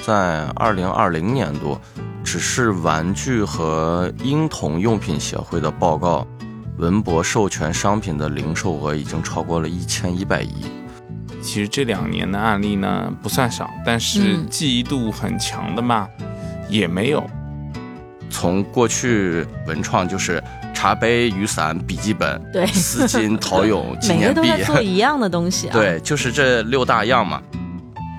在2020年度只是玩具和婴童用品协会的报告，文博授权商品的零售额已经超过了1100亿。其实这2年的案例呢不算少，但是记忆度很强的嘛，也没有。从过去文创就是茶杯、雨伞、笔记本、对，丝巾、陶俑、纪念币，每个都在做一样的东西啊。对，就是这6大样嘛。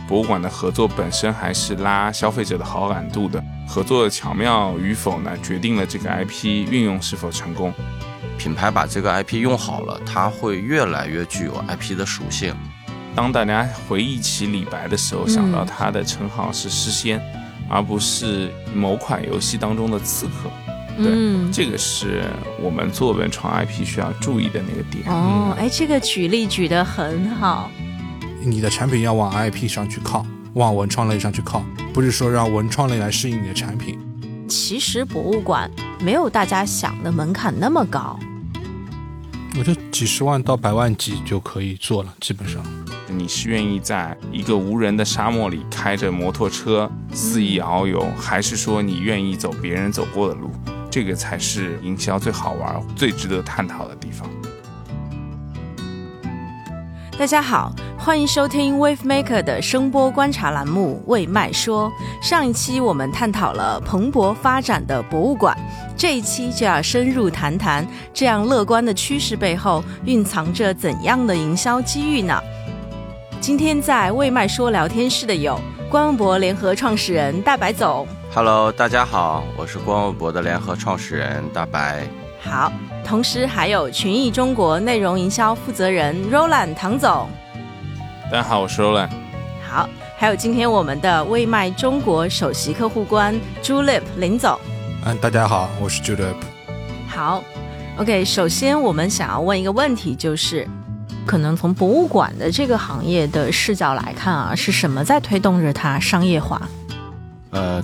博物馆的合作本身还是拉消费者的好感度的，合作的巧妙与否呢，决定了这个 IP 运用是否成功。品牌把这个 IP 用好了，它会越来越具有 IP 的属性。当大家回忆起李白的时候，想到他的称号是诗仙，而不是某款游戏当中的刺客。对，这个是我们做文创 IP 需要注意的那个点。哦，哎，这个举例举得很好。你的产品要往 IP 上去靠，往文创类上去靠，不是说让文创类来适应你的产品。其实博物馆没有大家想的门槛那么高，我就几十万到100万级就可以做了，基本上。你是愿意在一个无人的沙漠里开着摩托车肆意遨游，还是说你愿意走别人走过的路？这个才是营销最好玩、最值得探讨的地方。大家好，欢迎收听 WaveMaker 的声波观察栏目《为卖说》。上一期我们探讨了蓬勃发展的博物馆，这一期就要深入谈谈这样乐观的趋势背后蕴藏着怎样的营销机遇呢？今天在为卖说聊天室的有观物博联合创始人大白总。Hello， 大家好，我是观物博的联合创始人大白。好，同时还有群益中国内容营销负责人 Roland 唐总。大家好，我是 Roland。 好，还有今天我们的为卖中国首席客户官 Julep 林总。大家好，我是 Julep。 好 OK， 首先我们想要问一个问题，就是可能从博物馆的这个行业的视角来看啊，是什么在推动着它商业化？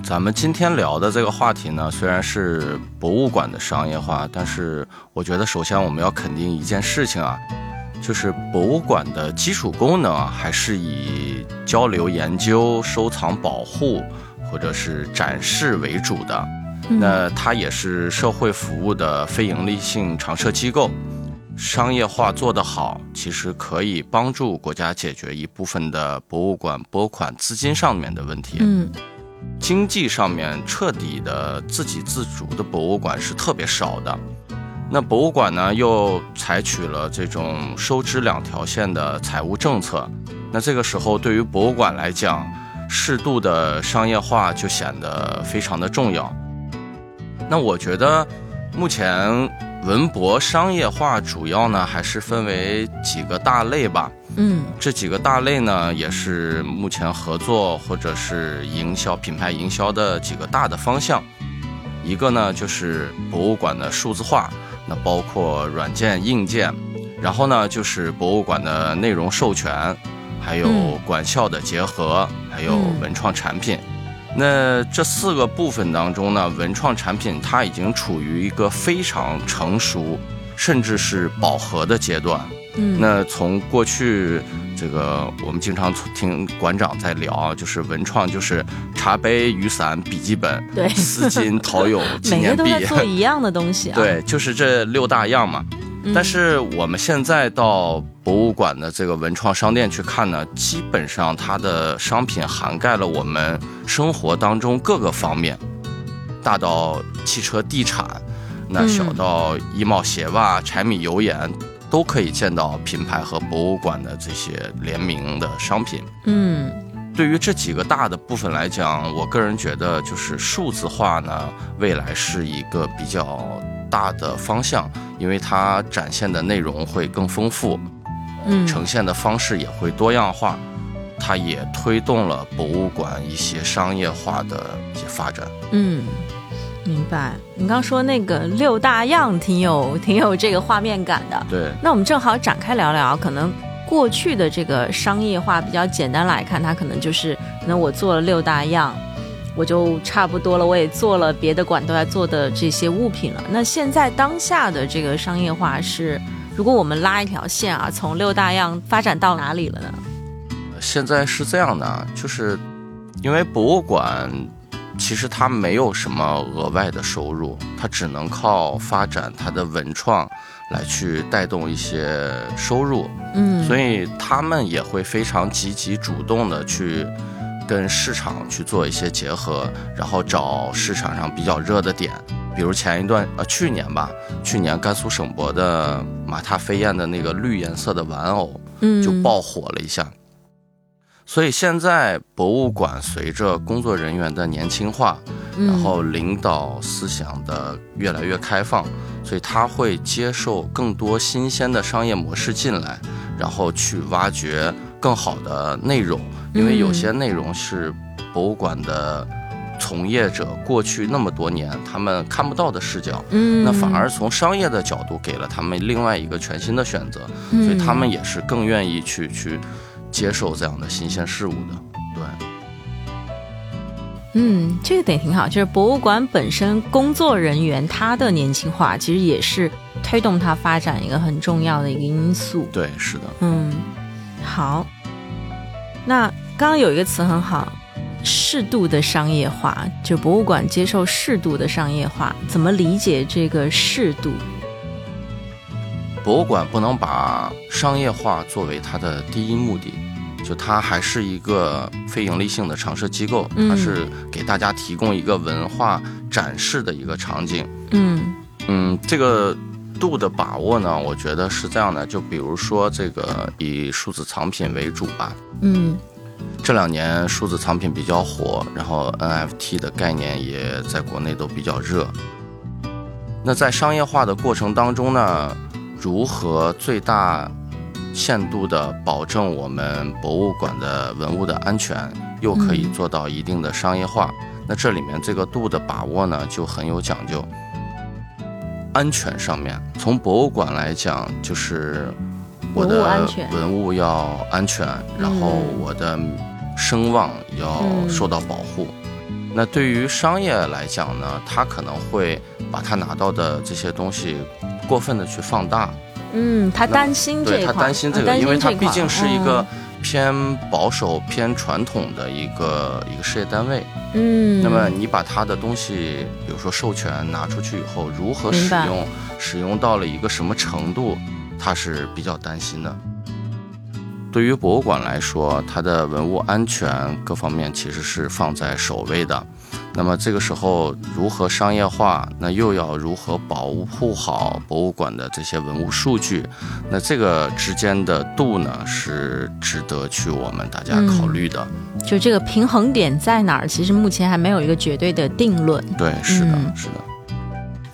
咱们今天聊的这个话题呢，虽然是博物馆的商业化，但是我觉得首先我们要肯定一件事情啊，就是博物馆的基础功能啊，还是以交流、研究、收藏、保护或者是展示为主的。那它也是社会服务的非盈利性常设机构。商业化做得好，其实可以帮助国家解决一部分的博物馆拨款资金上面的问题。经济上面彻底的自给自足的博物馆是特别少的。那博物馆呢，又采取了这种收支2条线的财务政策。那这个时候对于博物馆来讲，适度的商业化就显得非常的重要。那我觉得目前文博商业化主要呢还是分为几个大类吧。这几个大类呢也是目前合作或者是营销、品牌营销的几个大的方向。一个呢就是博物馆的数字化，那包括软件、硬件。然后呢就是博物馆的内容授权，还有馆校的结合，还有文创产品。那这4个部分当中呢，文创产品它已经处于一个非常成熟甚至是饱和的阶段。那从过去这个我们经常听馆长在聊，就是文创就是茶杯、雨伞、笔记本、对，丝巾、陶俑、纪念币，每个都在做一样的东西啊。对，就是这6大样嘛。但是我们现在到博物馆的这个文创商店去看呢，基本上它的商品涵盖了我们生活当中各个方面，大到汽车、地产，那小到衣帽鞋袜、柴米油盐，都可以见到品牌和博物馆的这些联名的商品。对于这几个大的部分来讲，我个人觉得就是数字化呢，未来是一个比较大的方向，因为它展现的内容会更丰富，呈现的方式也会多样化，它也推动了博物馆一些商业化的一些发展。明白。你刚说那个6大样挺有这个画面感的。对，那我们正好展开聊聊。可能过去的这个商业化比较简单来看，它可能就是可能我做了6大样我就差不多了，我也做了别的馆都在做的这些物品了。那现在当下的这个商业化是，如果我们拉一条线啊，从6大样发展到哪里了呢？现在是这样的，就是因为博物馆其实它没有什么额外的收入，它只能靠发展它的文创来去带动一些收入，所以他们也会非常积极主动的去跟市场去做一些结合，然后找市场上比较热的点，比如去年甘肃省博的马踏飞燕的那个绿颜色的玩偶就爆火了一下，所以现在博物馆随着工作人员的年轻化，然后领导思想的越来越开放，所以他会接受更多新鲜的商业模式进来，然后去挖掘更好的内容，因为有些内容是博物馆的从业者过去那么多年他们看不到的视角，那反而从商业的角度给了他们另外一个全新的选择，所以他们也是更愿意去接受这样的新鲜事物的。对，这个点挺好，就是博物馆本身工作人员他的年轻化其实也是推动他发展一个很重要的一个因素。对，是的。好，那刚刚有一个词很好，适度的商业化，就博物馆接受适度的商业化，怎么理解这个适度？博物馆不能把商业化作为它的第一目的，就它还是一个非盈利性的常设机构，它是给大家提供一个文化展示的一个场景。这个度的把握呢，我觉得是这样的，就比如说这个以数字藏品为主吧。这两年数字藏品比较火，然后 NFT 的概念也在国内都比较热。那在商业化的过程当中呢，如何最大限度地保证我们博物馆的文物的安全，又可以做到一定的商业化，那这里面这个度的把握呢就很有讲究。安全上面，从博物馆来讲，就是我的文物要安全，然后我的声望要受到保护。那对于商业来讲呢，他可能会把他拿到的这些东西过分的去放大，他担心这一块，对，他担心这个，因为他毕竟是一个偏保守、偏传统的一个事业单位，那么你把他的东西，比如说授权拿出去以后，如何使用到了一个什么程度，他是比较担心的。对于博物馆来说，它的文物安全各方面其实是放在首位的，那么这个时候如何商业化，那又要如何保护好博物馆的这些文物数据，那这个之间的度呢是值得去我们大家考虑的，就这个平衡点在哪儿，其实目前还没有一个绝对的定论。对，是的，是的，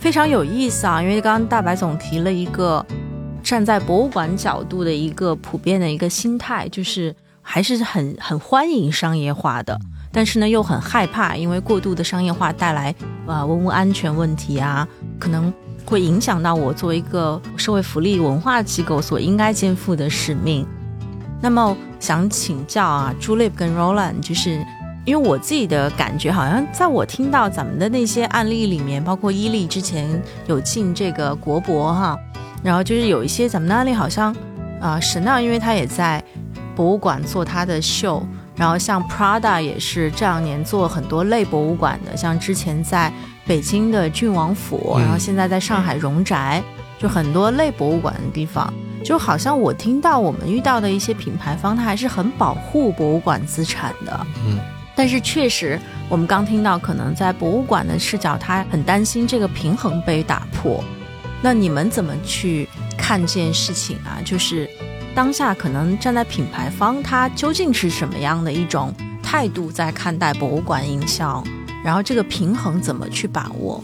非常有意思啊，因为刚刚大白总提了一个站在博物馆角度的一个普遍的一个心态，就是还是很欢迎商业化的，但是呢又很害怕，因为过度的商业化带来文物安全问题啊，可能会影响到我作为一个社会福利文化机构所应该肩负的使命。那么想请教啊 Julep 跟 Roland， 就是因为我自己的感觉，好像在我听到咱们的那些案例里面，包括伊利之前有进这个国博哈，然后就是有一些咱们的案例好像神奈，因为他也在博物馆做他的秀，然后像 Prada 也是这两年做很多类博物馆的，像之前在北京的郡王府，然后现在在上海荣宅，就很多类博物馆的地方，就好像我听到我们遇到的一些品牌方，他还是很保护博物馆资产的。但是确实我们刚听到可能在博物馆的视角，他很担心这个平衡被打破。那你们怎么去看这件事情啊？就是当下可能站在品牌方，它究竟是什么样的一种态度在看待博物馆营销，然后这个平衡怎么去把握？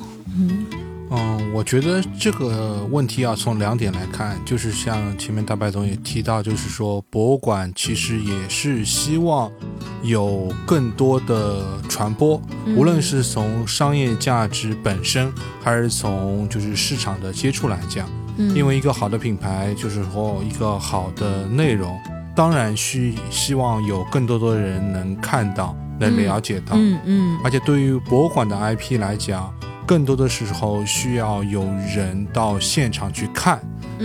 我觉得这个问题要从两点来看，就是像前面大白总也提到，就是说博物馆其实也是希望有更多的传播，无论是从商业价值本身，还是从就是市场的接触来讲，因为一个好的品牌，就是说一个好的内容，当然希望有更多的人能看到，能了解到，而且对于博物馆的 IP 来讲，更多的时候需要有人到现场去看，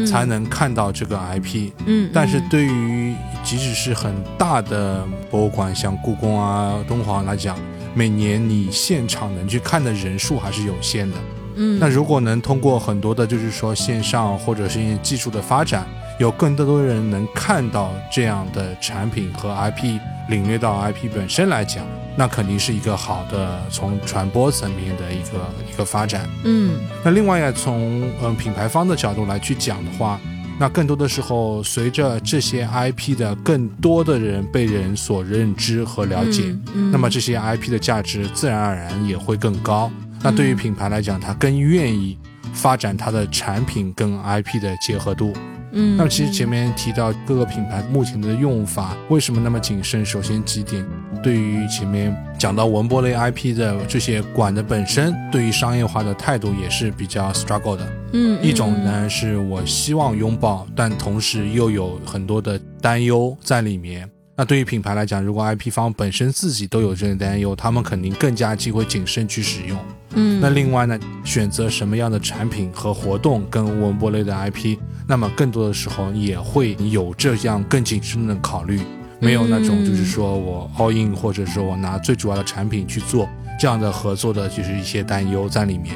才能看到这个 IP。嗯，但是对于即使是很大的博物馆，像故宫啊、敦煌来讲，每年你现场能去看的人数还是有限的。嗯，那如果能通过很多的，就是说线上或者是技术的发展，有更多的人能看到这样的产品和 IP， 领略到 IP 本身来讲，那肯定是一个好的从传播层面的一个发展。嗯，那另外从品牌方的角度来去讲的话，那更多的时候随着这些 IP 的更多的人被人所认知和了解，那么这些 IP 的价值自然而然也会更高。那对于品牌来讲，它更愿意发展它的产品跟 IP 的结合度。嗯，那么其实前面提到各个品牌目前的用法为什么那么谨慎，首先几点，对于前面讲到文博类 IP 的这些馆的本身，对于商业化的态度也是比较 struggle 的。嗯，一种呢是我希望拥抱，但同时又有很多的担忧在里面。那对于品牌来讲，如果 IP 方本身自己都有这些担忧，他们肯定更加机会谨慎去使用。嗯，那另外呢，选择什么样的产品和活动跟文博类的 IP， 那么更多的时候也会有这样更谨慎的考虑，没有那种就是说我 all in 或者说我拿最主要的产品去做这样的合作的，就是一些担忧在里面。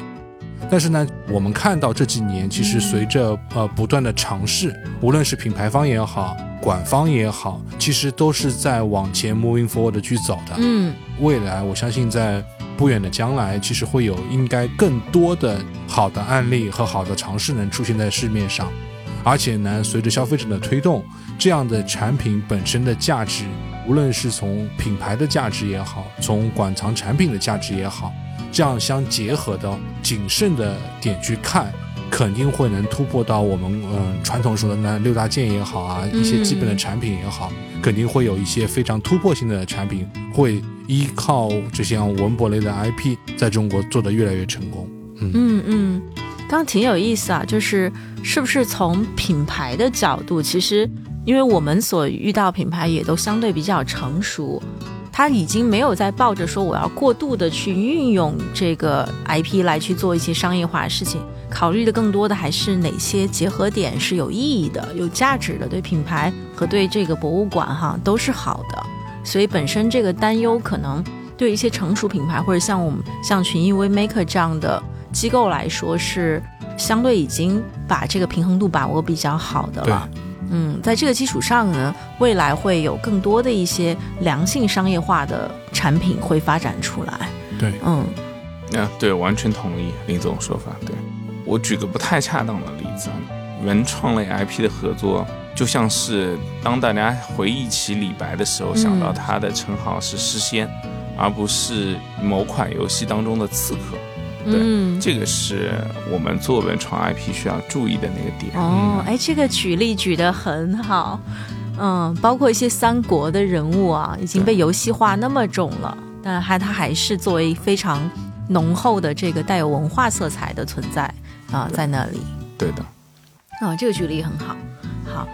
但是呢，我们看到这几年其实随着不断的尝试，无论是品牌方也好，馆方也好，其实都是在往前 moving forward 去走的。嗯，未来我相信在不远的将来，其实会有应该更多的好的案例和好的尝试能出现在市面上。而且呢，随着消费者的推动，这样的产品本身的价值，无论是从品牌的价值也好，从馆藏产品的价值也好，这样相结合的谨慎的点去看，肯定会能突破到我们传统说的那六大件也好啊，一些基本的产品也好，肯定会有一些非常突破性的产品，会依靠这些文博类的 IP 在中国做得越来越成功。刚挺有意思啊，就是是不是从品牌的角度，其实因为我们所遇到品牌也都相对比较成熟，他已经没有在抱着说我要过度的去运用这个 IP 来去做一些商业化的事情，考虑的更多的还是哪些结合点是有意义的、有价值的，对品牌和对这个博物馆哈都是好的。所以本身这个担忧可能对一些成熟品牌，或者像我们像群益 WaveMaker 这样的机构来说，是相对已经把这个平衡度把握比较好的了。在这个基础上呢，未来会有更多的一些良性商业化的产品会发展出来。对，对，完全同意林总说法。对，我举个不太恰当的例子，文创类 IP 的合作，就像是当大家回忆起李白的时候，想到他的称号是诗仙，而不是某款游戏当中的刺客。对，这个是我们做文创 IP 需要注意的那个点。这个举例举得很好。包括一些三国的人物啊，已经被游戏化那么重了，但它还是作为非常浓厚的这个带有文化色彩的存在啊，在那里。对的。这个举例很好。好，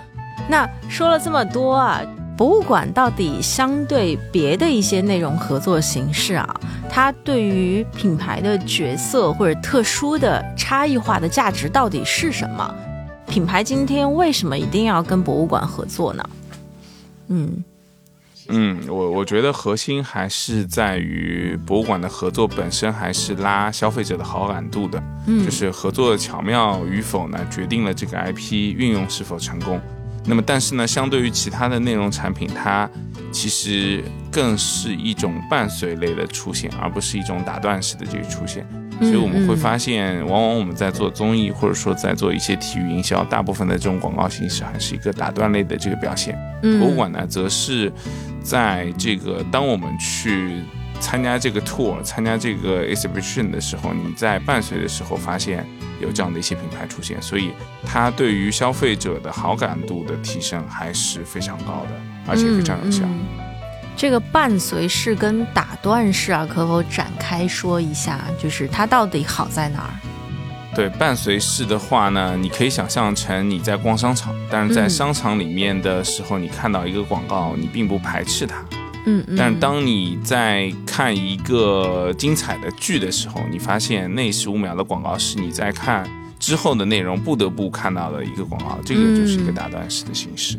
那说了这么多啊，博物馆到底相对别的一些内容合作形式啊，它对于品牌的角色或者特殊的差异化的价值到底是什么？品牌今天为什么一定要跟博物馆合作呢？我觉得核心还是在于博物馆的合作本身还是拉消费者的好感度的。就是合作的巧妙与否呢，决定了这个 IP 运用是否成功。那么但是呢，相对于其他的内容产品，它其实更是一种伴随类的出现，而不是一种打断式的这个出现。所以我们会发现，往往我们在做综艺或者说在做一些体育营销，大部分的这种广告形式还是一个打断类的这个表现。博物馆呢，则是在这个当我们去参加这个 tour 参加这个 exhibition 的时候，你在伴随的时候发现有这样的一些品牌出现，所以它对于消费者的好感度的提升还是非常高的，而且非常有效。这个伴随式跟打断式啊，可否展开说一下，就是它到底好在哪儿？对，伴随式的话呢，你可以想象成你在逛商场，但是在商场里面的时候，你看到一个广告，你并不排斥它。但当你在看一个精彩的剧的时候，你发现那15秒的广告是你在看之后的内容不得不看到的一个广告，这个就是一个大段式的形式。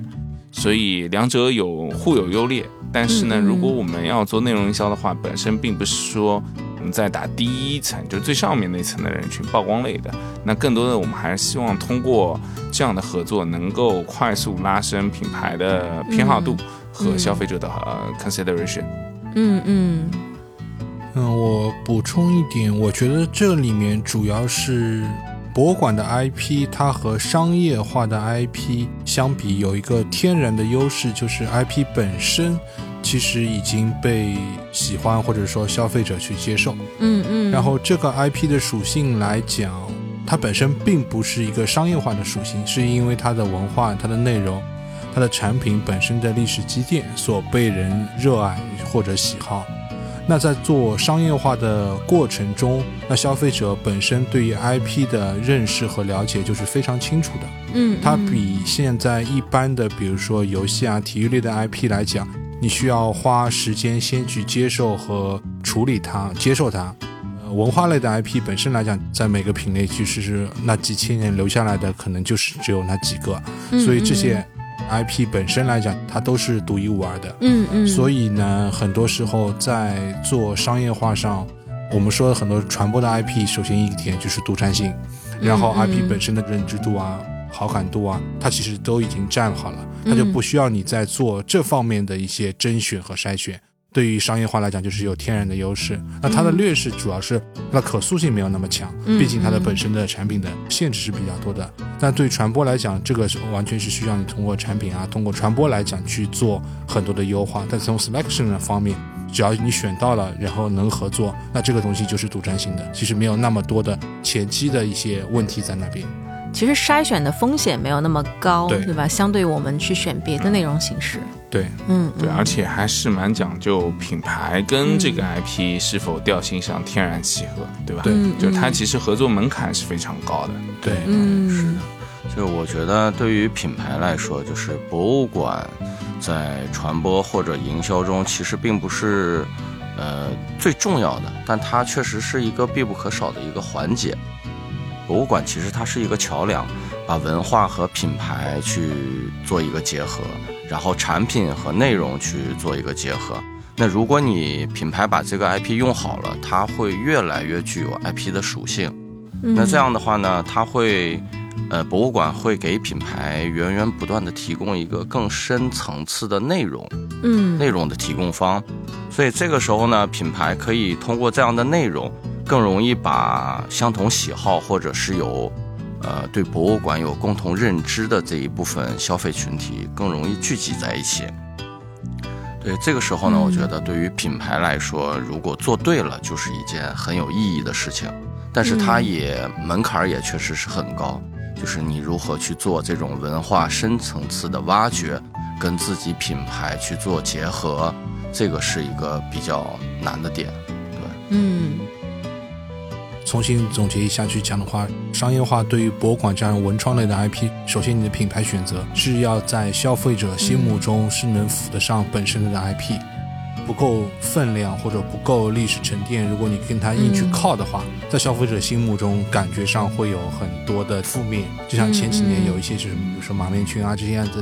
所以两者有互有优劣，但是呢，如果我们要做内容营销的话，本身并不是说我们在打第一层，就最上面那层的人群曝光类的，那更多的我们还是希望通过这样的合作能够快速拉升品牌的偏好度和消费者的consideration。 我补充一点，我觉得这里面主要是博物馆的 IP 它和商业化的 IP 相比有一个天然的优势，就是 IP 本身其实已经被喜欢或者说消费者去接受。然后这个 IP 的属性来讲，它本身并不是一个商业化的属性，是因为它的文化、它的内容、它的产品本身的历史积淀所被人热爱或者喜好。那在做商业化的过程中，那消费者本身对于 IP 的认识和了解就是非常清楚的。它比现在一般的比如说游戏啊、体育类的 IP 来讲，你需要花时间先去接受和处理它、接受它。文化类的 IP 本身来讲，在每个品类其实是那几千年留下来的，可能就是只有那几个。所以这些IP 本身来讲，它都是独一无二的。所以呢，很多时候在做商业化上，我们说很多传播的 IP， 首先一点就是独占性，然后 IP 本身的认知度啊、好感度啊，它其实都已经占好了，它就不需要你再做这方面的一些甄选和筛选。对于商业化来讲，就是有天然的优势。那它的劣势主要是它的可塑性没有那么强，毕竟它的本身的产品的限制是比较多的。但对传播来讲，这个完全是需要你通过产品啊、通过传播来讲去做很多的优化。但从 selection 的方面，只要你选到了，然后能合作，那这个东西就是独占性的，其实没有那么多的前期的一些问题在那边。其实筛选的风险没有那么高， 对吧？相对我们去选别的内容形式，对，对，而且还是蛮讲究品牌跟这个 IP 是否调性上天然契合，对吧？对，就它其实合作门槛是非常高的，对，是的。就我觉得对于品牌来说，就是博物馆在传播或者营销中其实并不是最重要的，但它确实是一个必不可少的一个环节。博物馆其实它是一个桥梁，把文化和品牌去做一个结合，然后产品和内容去做一个结合。那如果你品牌把这个 IP 用好了，它会越来越具有 IP 的属性。那这样的话呢，它会博物馆会给品牌源源不断的提供一个更深层次的内容，内容的提供方。所以这个时候呢，品牌可以通过这样的内容更容易把相同喜好或者是有对博物馆有共同认知的这一部分消费群体更容易聚集在一起。对，这个时候呢，我觉得对于品牌来说，如果做对了就是一件很有意义的事情，但是它也门槛也确实是很高，就是你如何去做这种文化深层次的挖掘跟自己品牌去做结合，这个是一个比较难的点。对，重新总结一下去讲的话，商业化对于博物馆这样文创类的 IP， 首先你的品牌选择是要在消费者心目中是能符得上本身的 IP， 不够分量或者不够历史沉淀，如果你跟它硬去靠的话，在消费者心目中感觉上会有很多的负面。就像前几年有一些就是比如说马面裙啊这些样子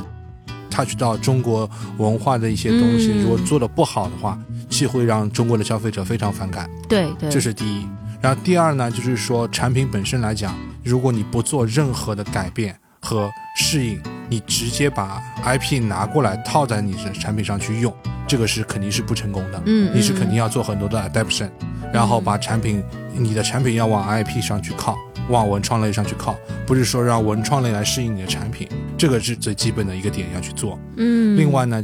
touch 到中国文化的一些东西，如果做得不好的话，是会让中国的消费者非常反感。对对，这是第一。然后第二呢，就是说产品本身来讲，如果你不做任何的改变和适应，你直接把 IP 拿过来套在你的产品上去用，这个是肯定是不成功的。你是肯定要做很多的 adaptation， 然后把产品，你的产品要往 IP 上去靠，往文创类上去靠，不是说让文创类来适应你的产品，这个是最基本的一个点要去做。另外呢，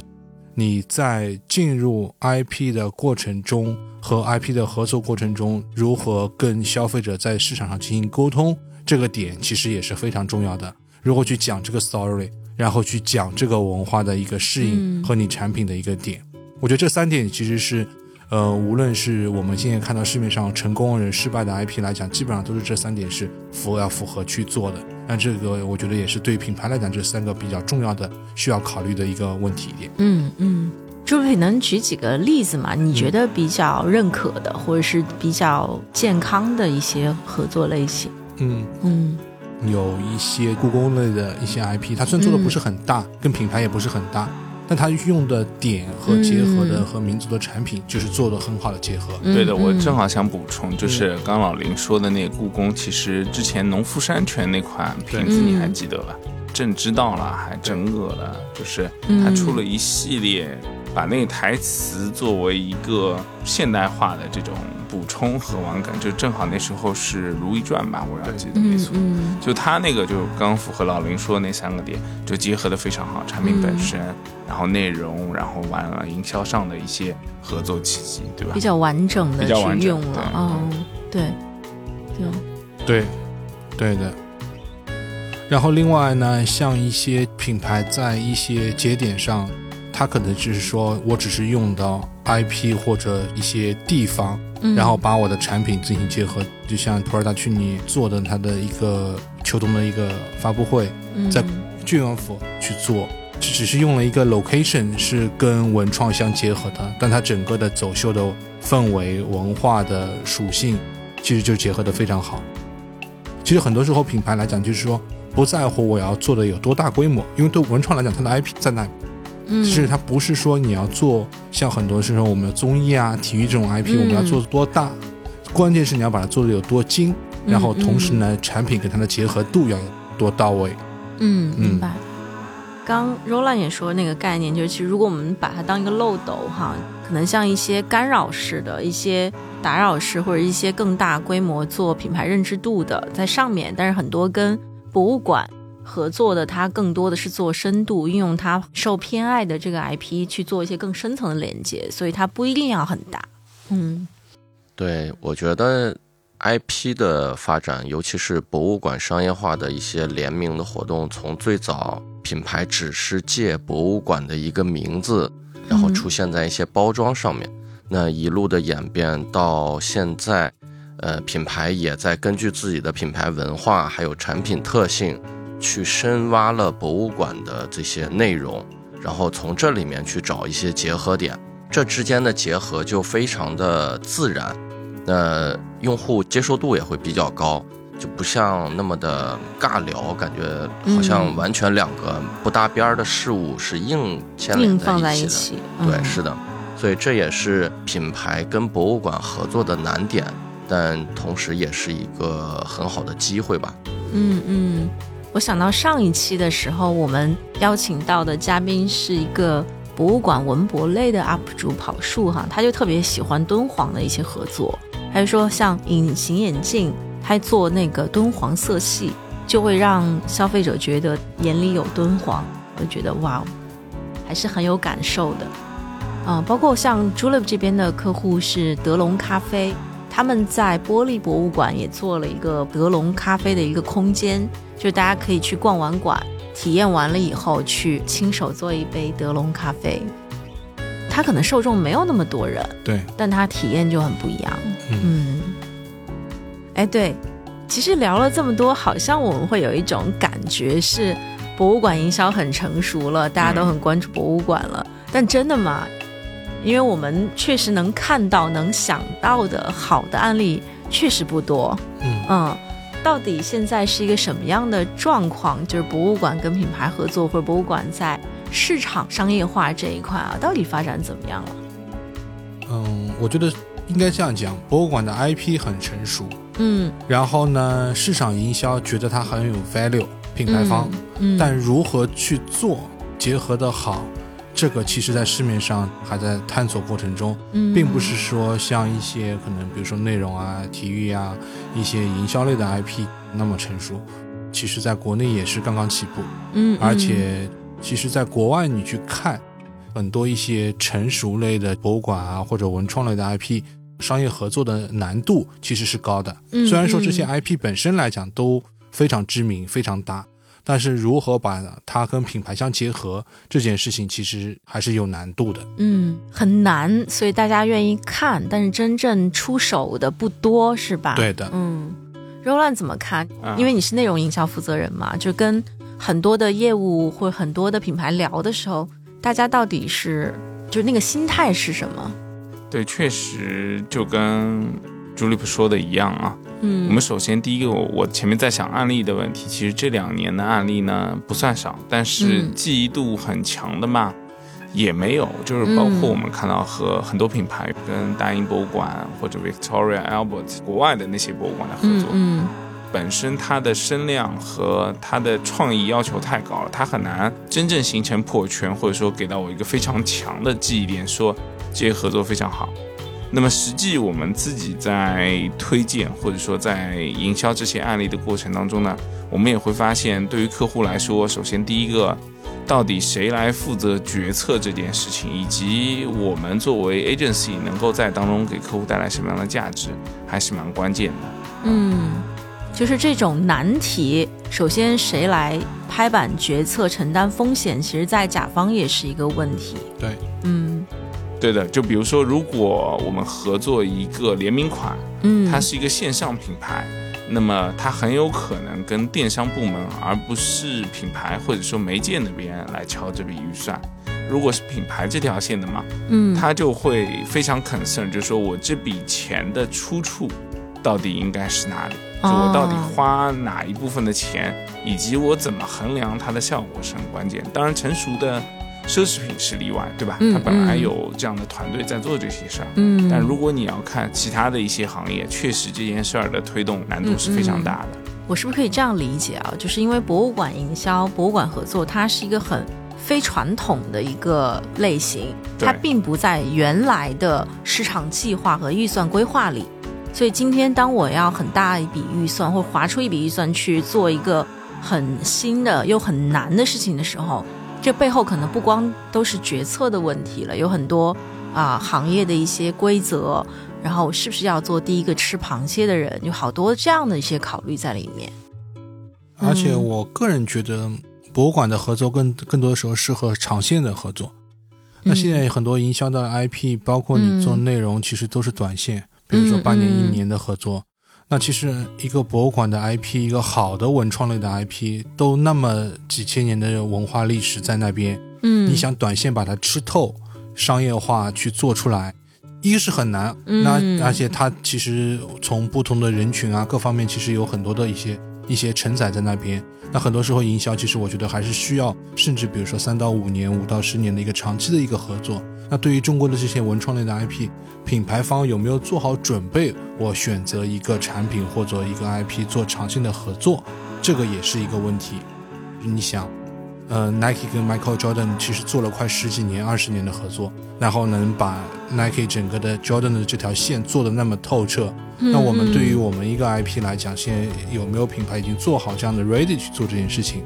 你在进入 IP 的过程中和 IP 的合作过程中，如何跟消费者在市场上进行沟通，这个点其实也是非常重要的。如何去讲这个 story， 然后去讲这个文化的一个适应和你产品的一个点，我觉得这三点其实是无论是我们现在看到市面上成功人失败的 IP 来讲，基本上都是这三点是符合去做的。那这个我觉得也是对品牌来讲，这三个比较重要的需要考虑的一个问题点。朱佩能举几个例子吗？你觉得比较认可的，或者是比较健康的一些合作类型？有一些故宫类的一些 IP， 它虽然做的不是很大，跟品牌也不是很大，但它用的点和结合的和民族的产品就是做的很好的结合。对的，我正好想补充，就是刚老林说的那个故宫，其实之前农夫山泉那款瓶子你还记得吧？朕知道了，还真饿了，就是他出了一系列把那个台词作为一个现代化的这种补充和完感，就正好那时候是《如懿传》吧，我要记得没错，就他那个就刚符合老林说的那三个点，就结合的非常好，产品本身，然后内容，然后完了营销上的一些合作契机，对吧？比较完整的去用了，对的。然后另外呢，像一些品牌在一些节点上，他可能就是说我只是用到 IP 或者一些地方，然后把我的产品进行结合，就像 Prada 去你做的他的一个秋冬的一个发布会，在郡王府去做，只是用了一个 location 是跟文创相结合的，但它整个的走秀的氛围文化的属性其实就结合的非常好。其实很多时候品牌来讲就是说不在乎我要做的有多大规模，因为对文创来讲它的 IP 在那里，其实它不是说你要做像很多时候我们的综艺啊体育这种 IP 我们要做多大，关键是你要把它做的有多精，然后同时呢产品跟它的结合度要多到位。明白。刚 Roland 也说那个概念，就是其实如果我们把它当一个漏斗哈，可能像一些干扰式的一些打扰式或者一些更大规模做品牌认知度的在上面，但是很多跟博物馆合作的它更多的是做深度，运用它受偏爱的这个 IP 去做一些更深层的连接，所以它不一定要很大。对，我觉得 IP 的发展尤其是博物馆商业化的一些联名的活动，从最早品牌只是借博物馆的一个名字然后出现在一些包装上面，那一路的演变到现在，品牌也在根据自己的品牌文化还有产品特性去深挖了博物馆的这些内容，然后从这里面去找一些结合点，这之间的结合就非常的自然，那用户接受度也会比较高，就不像那么的尬聊，感觉好像完全两个不搭边的事物是硬牵连在一起的。对，是的，所以这也是品牌跟博物馆合作的难点，但同时也是一个很好的机会吧。我想到上一期的时候我们邀请到的嘉宾是一个博物馆文博类的 UP 主跑树哈，他就特别喜欢敦煌的一些合作，还有说像隐形眼镜他做那个敦煌色系，就会让消费者觉得眼里有敦煌，会觉得哇还是很有感受的。包括像 Julep 这边的客户是德龙咖啡，他们在玻璃博物馆也做了一个德龙咖啡的一个空间，就是大家可以去逛完馆体验完了以后去亲手做一杯德龙咖啡，他可能受众没有那么多人，对，但他体验就很不一样。对，其实聊了这么多，好像我们会有一种感觉是博物馆营销很成熟了，大家都很关注博物馆了，但真的吗？因为我们确实能看到能想到的好的案例确实不多。到底现在是一个什么样的状况，就是博物馆跟品牌合作或者博物馆在市场商业化这一块啊，到底发展怎么样了？我觉得应该这样讲，博物馆的 IP 很成熟，然后呢市场营销觉得它很有 value 品牌方，但如何去做结合的好，这个其实在市面上还在探索过程中，并不是说像一些可能比如说内容啊体育啊一些营销类的 IP 那么成熟，其实在国内也是刚刚起步。而且其实在国外你去看很多一些成熟类的博物馆啊或者文创类的 IP 商业合作的难度其实是高的，虽然说这些 IP 本身来讲都非常知名非常大，但是如何把它跟品牌相结合这件事情其实还是有难度的。很难，所以大家愿意看，但是真正出手的不多，是吧？对的。Roland 怎么看？因为你是内容营销负责人嘛，就跟很多的业务或很多的品牌聊的时候，大家到底是就那个心态是什么？对，确实就跟 Julep 说的一样啊，嗯，我们首先第一个，我前面在想案例的问题，其实这2年的案例呢不算少，但是记忆度很强的嘛，也没有，就是包括我们看到和很多品牌跟大英博物馆或者 Victoria Albert 国外的那些博物馆的合作，嗯，本身它的声量和它的创意要求太高了，它很难真正形成破圈，或者说给到我一个非常强的记忆点，说这些合作非常好。那么实际我们自己在推荐或者说在营销这些案例的过程当中呢，我们也会发现，对于客户来说，首先第一个，到底谁来负责决策这件事情，以及我们作为 agency 能够在当中给客户带来什么样的价值，还是蛮关键的。嗯，就是这种难题，首先谁来拍板决策承担风险，其实在甲方也是一个问题。对，嗯，对的。就比如说，如果我们合作一个联名款，它是一个线上品牌，那么它很有可能跟电商部门，而不是品牌或者说媒介那边来敲这笔预算。如果是品牌这条线的嘛，它就会非常 concern， 就是说我这笔钱的出处到底应该是哪里，就我到底花哪一部分的钱，以及我怎么衡量它的效果是很关键。当然，成熟的奢侈品是例外，对吧？它本来有这样的团队在做这些事儿，但如果你要看其他的一些行业，确实这件事儿的推动难度是非常大的。我是不是可以这样理解啊？就是因为博物馆营销、博物馆合作，它是一个很非传统的一个类型，它并不在原来的市场计划和预算规划里。所以今天当我要很大一笔预算，或划出一笔预算去做一个很新的又很难的事情的时候，这背后可能不光都是决策的问题了，有很多行业的一些规则，然后是不是要做第一个吃螃蟹的人，有好多这样的一些考虑在里面。而且我个人觉得博物馆的合作 更多的时候适合长线的合作。那现在很多营销的 IP， 包括你做内容，其实都是短线，比如说8年1年的合作。那其实一个博物馆的 IP， 一个好的文创类的 IP， 都那么几千年的文化历史在那边，你想短线把它吃透，商业化去做出来，一是很难，那而且它其实从不同的人群啊各方面，其实有很多的一些承载在那边。那很多时候营销其实我觉得还是需要，甚至比如说3到5年、5到10年的一个长期的一个合作。那对于中国的这些文创类的 IP， 品牌方有没有做好准备，我选择一个产品或者一个 IP 做长线的合作，这个也是一个问题。你想Nike 跟 Michael Jordan 其实做了快10几年、20年的合作，然后能把 Nike 整个的 Jordan 的这条线做得那么透彻，那我们对于我们一个 IP 来讲，现在有没有品牌已经做好这样的 ready 去做这件事情？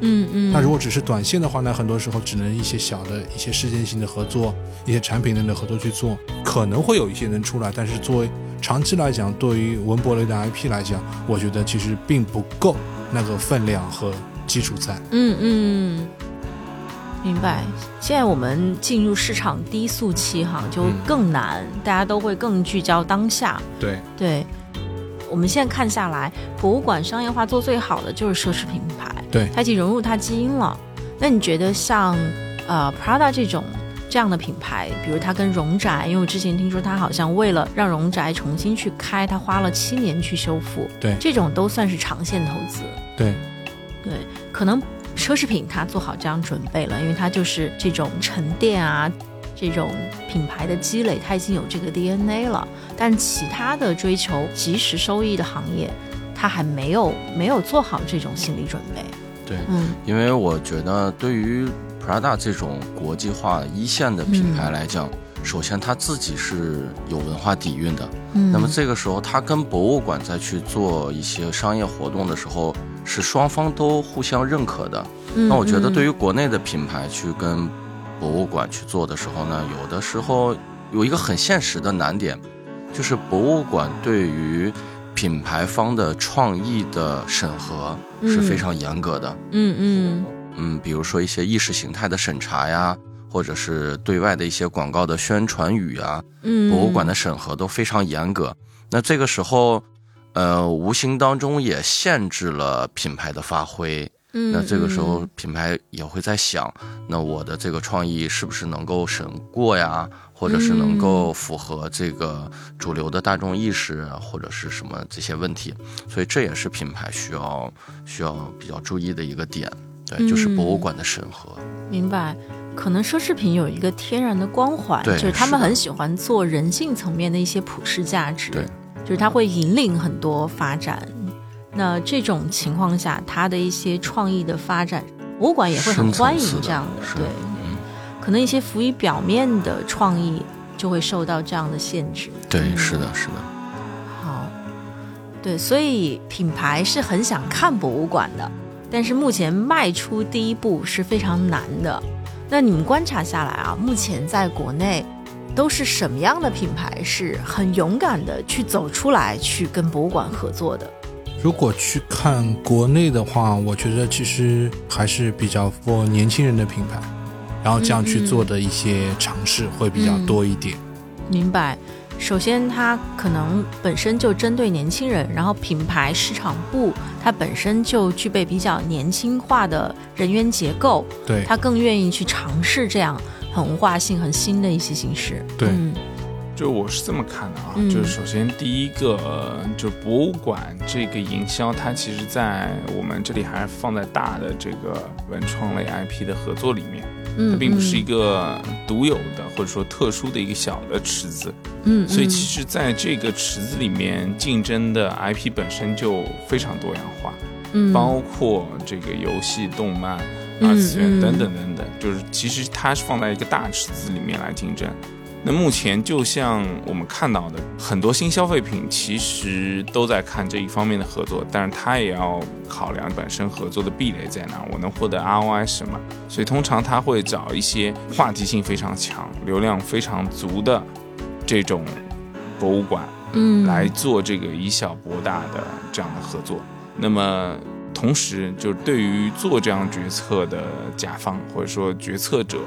那如果只是短线的话，那很多时候只能一些小的一些事件性的合作，一些产品类的合作去做，可能会有一些能出来，但是作为长期来讲，对于文博类的 IP 来讲，我觉得其实并不够那个分量和基础在。明白。现在我们进入市场低速期哈，就更难，大家都会更聚焦当下。对，我们现在看下来，博物馆商业化做最好的就是奢侈品牌，对，它已经融入它基因了。那你觉得像Prada 这样的品牌，比如它跟荣宅，因为我之前听说它好像为了让荣宅重新去开，它花了7年去修复，对，这种都算是长线投资。对，可能奢侈品它做好这样准备了，因为它就是这种沉淀啊，这种品牌的积累，它已经有这个 DNA 了。但其他的追求即时收益的行业，它还没有做好这种心理准备。对，因为我觉得对于 Prada 这种国际化一线的品牌来讲，首先它自己是有文化底蕴的，那么这个时候它跟博物馆再去做一些商业活动的时候，是双方都互相认可的。那我觉得对于国内的品牌去跟博物馆去做的时候呢，有的时候有一个很现实的难点，就是博物馆对于品牌方的创意的审核是非常严格的。比如说一些意识形态的审查呀，或者是对外的一些广告的宣传语啊，博物馆的审核都非常严格。那这个时候无形当中也限制了品牌的发挥，嗯，那这个时候品牌也会在想，那我的这个创意是不是能够审过呀，或者是能够符合这个主流的大众意识，或者是什么这些问题，所以这也是品牌需要比较注意的一个点。对，就是博物馆的审核。明白。可能奢侈品有一个天然的光环，就是他们很喜欢做人性层面的一些普世价值，就是它会引领很多发展。那这种情况下，它的一些创意的发展，博物馆也会很欢迎这样的。对，可能一些浮于表面的创意就会受到这样的限制。对，是的，是的。好，对，所以品牌是很想看博物馆的，但是目前迈出第一步是非常难的。那你们观察下来啊，目前在国内都是什么样的品牌是很勇敢的去走出来，去跟博物馆合作的？如果去看国内的话，我觉得其实还是比较 for 年轻人的品牌，然后这样去做的一些尝试会比较多一点。明白。首先它可能本身就针对年轻人，然后品牌市场部它本身就具备比较年轻化的人员结构，对，它更愿意去尝试这样很文化性很新的一些形式。对，就我是这么看的啊，就是首先第一个，就博物馆这个营销，它其实在我们这里还是放在大的这个文创类 IP 的合作里面，它并不是一个独有的或者说特殊的一个小的池子，所以其实在这个池子里面竞争的 IP 本身就非常多样化，包括这个游戏、动漫、二次元等等等等，就是其实它是放在一个大池子里面来竞争。那目前就像我们看到的，很多新消费品其实都在看这一方面的合作，但是它也要考量本身合作的壁垒在哪，我能获得 ROI 什么，所以通常它会找一些话题性非常强、流量非常足的这种博物馆，来做这个以小博大的这样的合作。那么同时就对于做这样决策的甲方或者说决策者，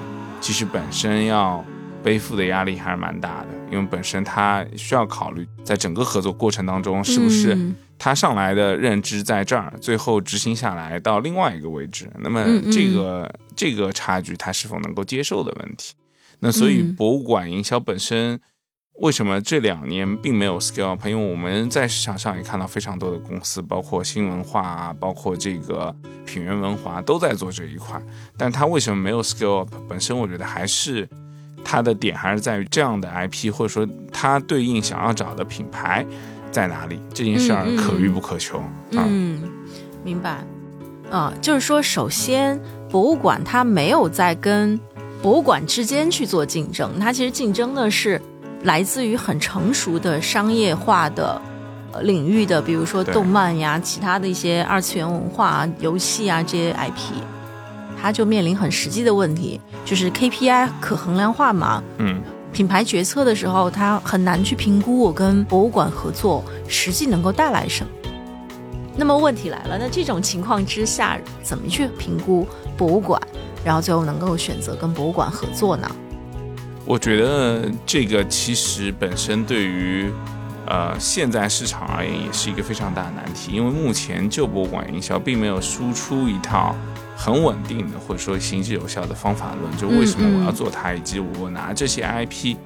其实本身要背负的压力还是蛮大的，因为本身他需要考虑在整个合作过程当中是不是他上来的认知在这儿，最后执行下来到另外一个位置，那么这个差距他是否能够接受的问题。那所以博物馆营销本身为什么这2年并没有 scale up， 因为我们在市场上也看到非常多的公司，包括新文化啊，包括这个品源文化都在做这一块，但他为什么没有 scale up， 本身我觉得还是它的点还是在于这样的 IP 或者说它对应想要找的品牌在哪里，这件事儿可遇不可求。明白。就是说首先博物馆它没有在跟博物馆之间去做竞争，它其实竞争的是来自于很成熟的商业化的领域的，比如说动漫呀，其他的一些二次元文化啊、游戏啊，这些 IP它就面临很实际的问题，就是 KPI 可衡量化嘛。品牌决策的时候它很难去评估我跟博物馆合作实际能够带来什么。那么问题来了，那这种情况之下怎么去评估博物馆，然后最后能够选择跟博物馆合作呢？我觉得这个其实本身对于现在市场而言也是一个非常大的难题，因为目前就博物馆营销并没有输出一套很稳定的或者说行之有效的方法论，就为什么我要做它，以及我拿这些 IP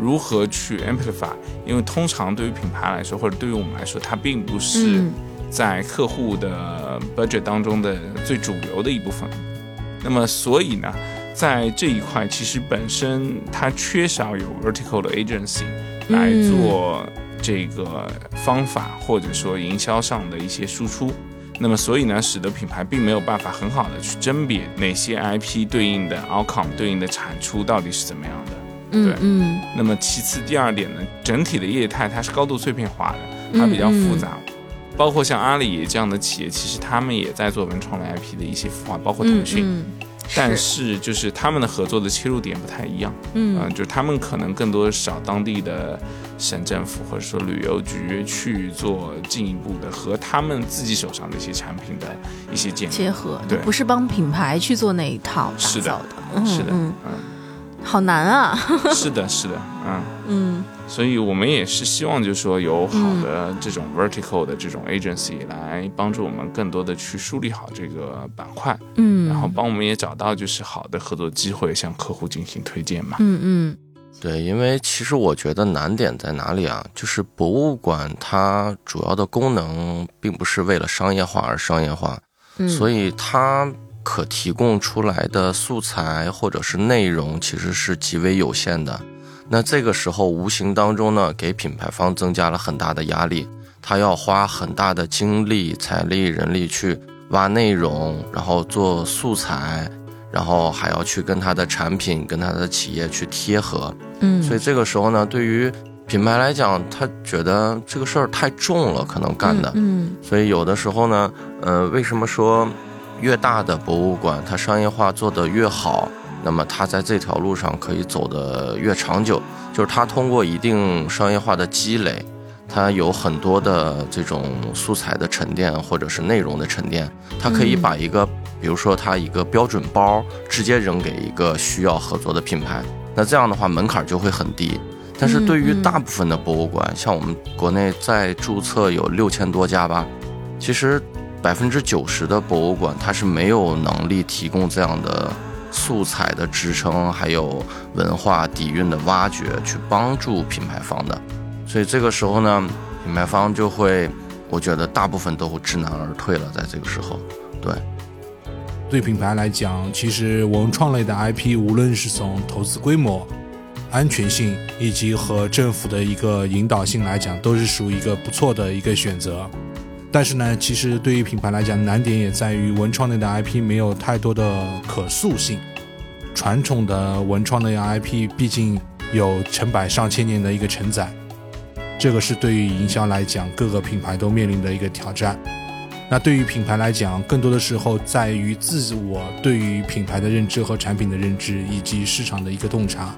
如何去 amplify。 因为通常对于品牌来说或者对于我们来说，它并不是在客户的 budget 当中的最主流的一部分，那么所以呢在这一块其实本身它缺少有 vertical 的 agency 来做这个方法或者说营销上的一些输出，那么所以呢使得品牌并没有办法很好的去甄别哪些 IP 对应的 outcome 对应的产出到底是怎么样的。对，那么其次第二点呢，整体的业态它是高度碎片化的，它比较复杂，包括像阿里这样的企业，其实他们也在做文创类 IP 的一些孵化，包括腾讯，但是就是他们的合作的切入点不太一样，就是他们可能更多找当地的省政府或者说旅游局去做进一步的和他们自己手上的一些产品的一些结合，对，不是帮品牌去做那一套打造的。是的，好难啊。是的，是的，所以我们也是希望就是说有好的这种 vertical 的这种 agency 来帮助我们更多的去梳理好这个板块，嗯，然后帮我们也找到就是好的合作机会向客户进行推荐嘛。嗯嗯，对，因为其实我觉得难点在哪里啊，就是博物馆它主要的功能并不是为了商业化而商业化，所以它可提供出来的素材或者是内容其实是极为有限的。那这个时候无形当中呢，给品牌方增加了很大的压力，他要花很大的精力、财力、人力去挖内容，然后做素材，然后还要去跟他的产品、跟他的企业去贴合。嗯，所以这个时候呢，对于品牌来讲，他觉得这个事儿太重了，可能干的。嗯，所以有的时候呢，为什么说？越大的博物馆它商业化做得越好，那么它在这条路上可以走得越长久，就是它通过一定商业化的积累，它有很多的这种素材的沉淀或者是内容的沉淀，它可以把一个比如说它一个标准包直接扔给一个需要合作的品牌，那这样的话门槛就会很低。但是对于大部分的博物馆，像我们国内在注册有6000多家吧，其实90%的博物馆它是没有能力提供这样的素材的支撑，还有文化底蕴的挖掘去帮助品牌方的。所以这个时候呢，品牌方就会，我觉得大部分都知难而退了，在这个时候。对，对品牌来讲，其实文创类的 IP 无论是从投资规模、安全性以及和政府的一个引导性来讲，都是属于一个不错的一个选择。但是呢，其实对于品牌来讲，难点也在于文创类的 IP 没有太多的可塑性。传统的文创类 IP 毕竟有成百上千年的一个承载，这个是对于营销来讲各个品牌都面临的一个挑战。那对于品牌来讲，更多的时候在于自我对于品牌的认知和产品的认知以及市场的一个洞察。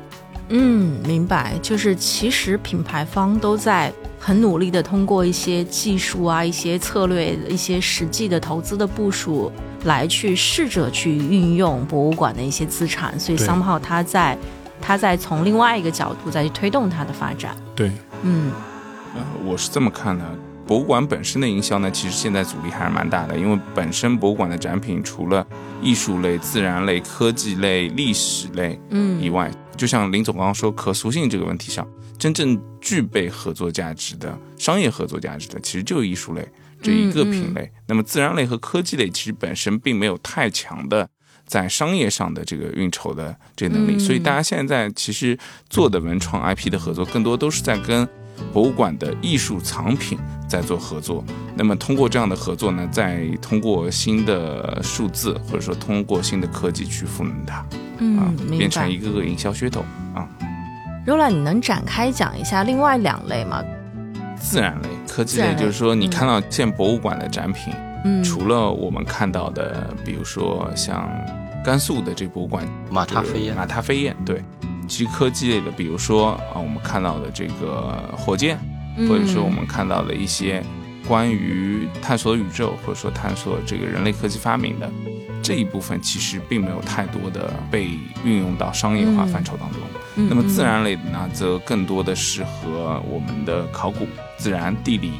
嗯，明白，就是其实品牌方都在很努力的通过一些技术啊、一些策略、一些实际的投资的部署来去试着去运用博物馆的一些资产，所以 somehow 它在从另外一个角度再去推动它的发展。对，嗯，我是这么看的。博物馆本身的营销呢，其实现在阻力还是蛮大的，因为本身博物馆的展品除了艺术类、自然类、科技类、历史类以外，就像林总刚刚说可塑性这个问题上，真正具备合作价值的、商业合作价值的，其实就艺术类这一个品类。那么自然类和科技类其实本身并没有太强的在商业上的这个运筹的这能力，所以大家现在其实做的文创 IP 的合作，更多都是在跟博物馆的艺术藏品在做合作。那么通过这样的合作呢，再通过新的数字或者说通过新的科技去赋能它，变成一个个营销噱头啊。Roland， 你能展开讲一下另外2类吗？自然类、科技类，就是说你看到现博物馆的展品，除了我们看到的，比如说像甘肃的这博物馆马塔飞燕，对。其实科技类的，比如说我们看到的这个火箭，或者说我们看到的一些关于探索宇宙或者说探索这个人类科技发明的这一部分，其实并没有太多的被运用到商业化范畴当中。那么自然类的呢，则更多的是和我们的考古、自然、地理、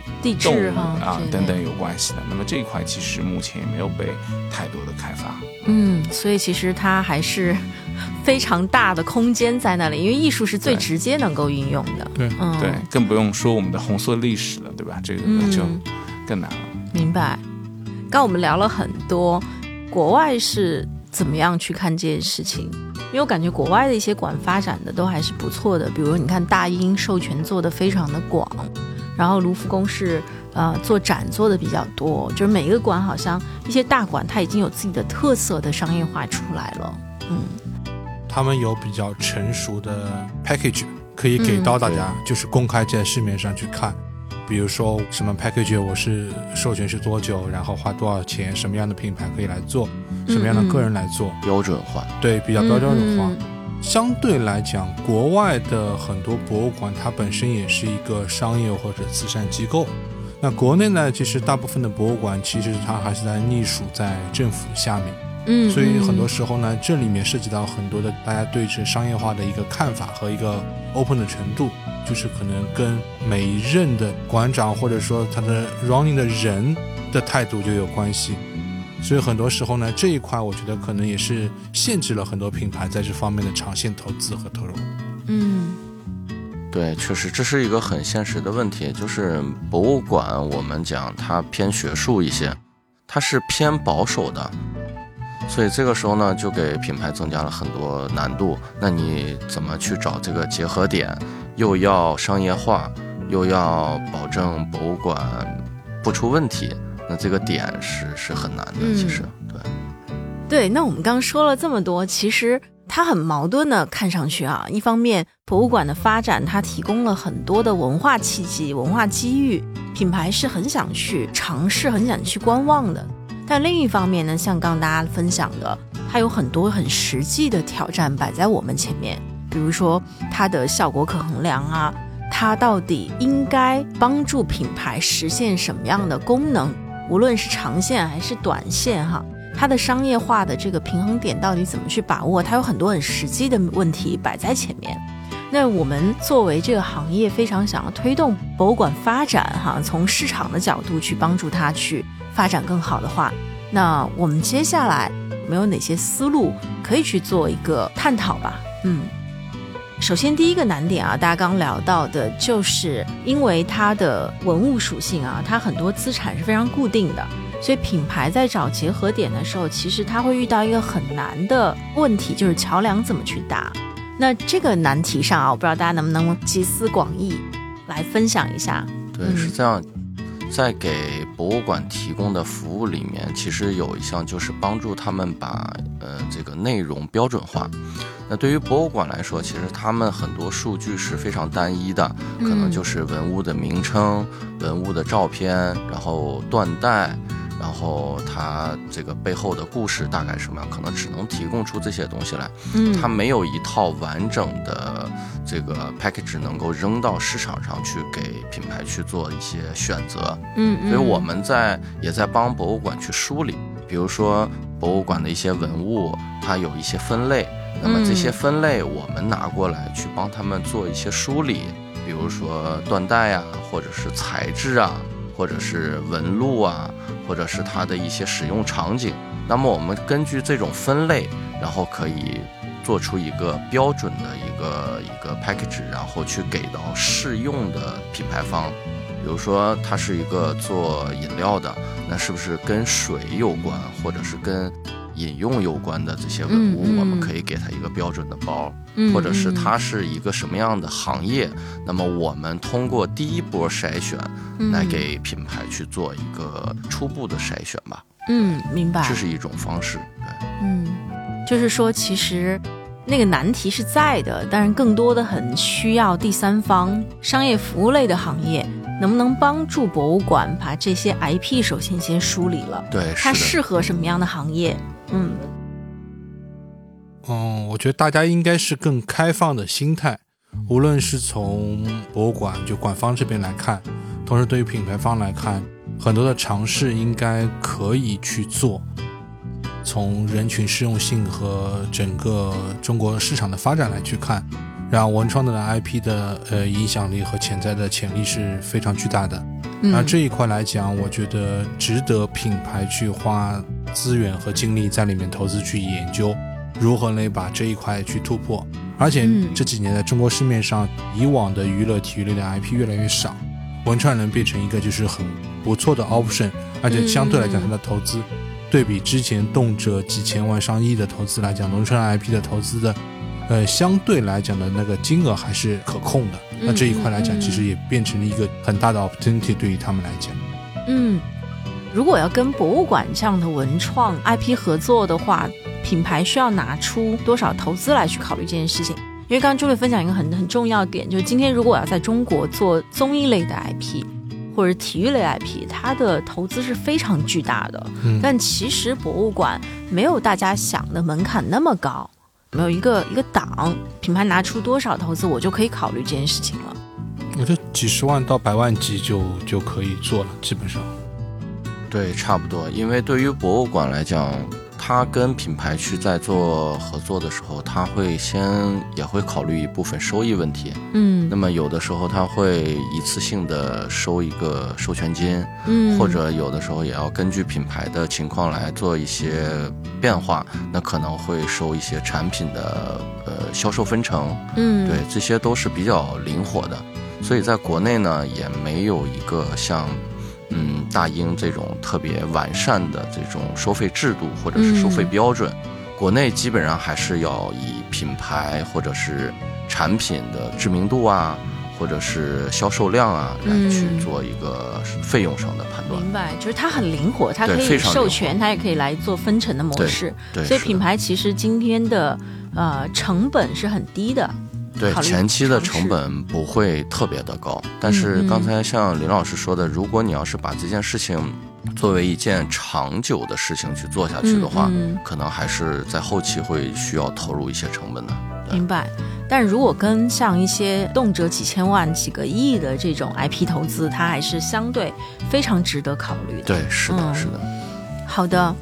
动物啊等等有关系的。那么这一块其实目前也没有被太多的开发。嗯，所以其实它还是非常大的空间在那里，因为艺术是最直接能够运用的。对，对，更不用说我们的红色历史了，对吧？这个就更难了。明白。刚我们聊了很多国外是怎么样去看这件事情，因为我感觉国外的一些馆发展的都还是不错的，比如你看大英授权做的非常的广，然后卢浮宫是做展做的比较多，就是每一个馆好像一些大馆它已经有自己的特色的商业化出来了。嗯，他们有比较成熟的 package 可以给到大家，就是公开在市面上去看，比如说什么 package 我是授权是多久，然后花多少钱，什么样的品牌可以来做，什么样的个人来做，标准化，对，比较标准化。相对来讲，国外的很多博物馆它本身也是一个商业或者慈善机构。那国内呢，其实大部分的博物馆其实它还是在隶属在政府下面，所以很多时候呢，这里面涉及到很多的大家对这商业化的一个看法和一个 open 的程度。就是可能跟每一任的馆长或者说他的 running 的人的态度就有关系。所以很多时候呢，这一块我觉得可能也是限制了很多品牌在这方面的长线投资和投入。嗯，对，确实这是一个很现实的问题。就是博物馆我们讲它偏学术一些，它是偏保守的，所以这个时候呢就给品牌增加了很多难度。那你怎么去找这个结合点，又要商业化又要保证博物馆不出问题，那这个点是很难的其实。对，那我们刚说了这么多，其实它很矛盾的，看上去啊，一方面博物馆的发展它提供了很多的文化契机文化机遇，品牌是很想去尝试很想去观望的。但另一方面呢，像刚大家分享的，它有很多很实际的挑战摆在我们前面，比如说它的效果可衡量啊，它到底应该帮助品牌实现什么样的功能，无论是长线还是短线哈，它的商业化的这个平衡点到底怎么去把握，它有很多很实际的问题摆在前面。那我们作为这个行业非常想要推动博物馆发展哈，从市场的角度去帮助它去发展更好的话，那我们接下来有没有哪些思路可以去做一个探讨吧？首先第一个难点啊，大家刚聊到的就是因为它的文物属性啊，它很多资产是非常固定的，所以品牌在找结合点的时候，其实它会遇到一个很难的问题，就是桥梁怎么去搭。那这个难题上啊，我不知道大家能不能集思广益来分享一下。对，是这样。在给博物馆提供的服务里面，其实有一项就是帮助他们把这个内容标准化。那对于博物馆来说，其实他们很多数据是非常单一的，可能就是文物的名称、文物的照片，然后断代，然后它这个背后的故事大概什么样，可能只能提供出这些东西来。它没有一套完整的这个 package 能够扔到市场上去给品牌去做一些选择。所以我们也在帮博物馆去梳理，比如说博物馆的一些文物，它有一些分类，那么这些分类我们拿过来去帮他们做一些梳理，比如说断代啊，或者是材质啊，或者是纹路啊，或者是它的一些使用场景。那么我们根据这种分类，然后可以做出一个标准的一个 package， 然后去给到适用的品牌方。比如说它是一个做饮料的，那是不是跟水有关，或者是跟饮用有关的这些文物，我们可以给它一个标准的包。或者是它是一个什么样的行业，那么我们通过第一波筛选来给品牌去做一个初步的筛选吧。明白，这是一种方式。对，就是说其实那个难题是在的，但是更多的很需要第三方商业服务类的行业能不能帮助博物馆把这些 IP 首先先梳理了。对，它适合什么样的行业。我觉得大家应该是更开放的心态，无论是从博物馆就馆方这边来看，同时对于品牌方来看，很多的尝试应该可以去做。从人群适用性和整个中国市场的发展来去看，让文创的 IP 的影响力和潜在的潜力是非常巨大的。那这一块来讲，我觉得值得品牌去花资源和精力在里面投资，去研究如何能把这一块去突破。而且这几年在中国市面上，以往的娱乐体育类的 IP 越来越少，文创能变成一个就是很不错的 option， 而且相对来讲它的投资对比之前动辄几千万上亿的投资来讲，文创 IP 的投资的相对来讲的那个金额还是可控的。那这一块来讲，其实也变成了一个很大的 opportunity 对于他们来讲。如果要跟博物馆这样的文创 IP 合作的话，品牌需要拿出多少投资来去考虑这件事情？因为刚刚朱莉分享一个很重要的点，就是今天如果要在中国做综艺类的 IP 或者体育类 IP， 它的投资是非常巨大的。但其实博物馆没有大家想的门槛那么高，没有一个档，品牌拿出多少投资，我就可以考虑这件事情了。我觉得几十万到百万级就可以做了，基本上。对，差不多。因为对于博物馆来讲，他跟品牌去在做合作的时候，他会也会考虑一部分收益问题。嗯，那么有的时候他会一次性的收一个授权金，嗯，或者有的时候也要根据品牌的情况来做一些变化，那可能会收一些产品的销售分成，嗯，对，这些都是比较灵活的。所以在国内呢，也没有一个像大英这种特别完善的这种收费制度或者是收费标准，国内基本上还是要以品牌或者是产品的知名度啊，或者是销售量啊，来去做一个费用上的判断。明白，就是它很灵活，它可以授权，它也可以来做分成的模式。对，所以品牌其实今天的成本是很低的。对，前期的成本不会特别的高，但是刚才像林老师说的，如果你要是把这件事情作为一件长久的事情去做下去的话，可能还是在后期会需要投入一些成本的。明白。但如果跟像一些动辄几千万几个亿的这种 IP 投资，它还是相对非常值得考虑的。对，是的，是的。好的，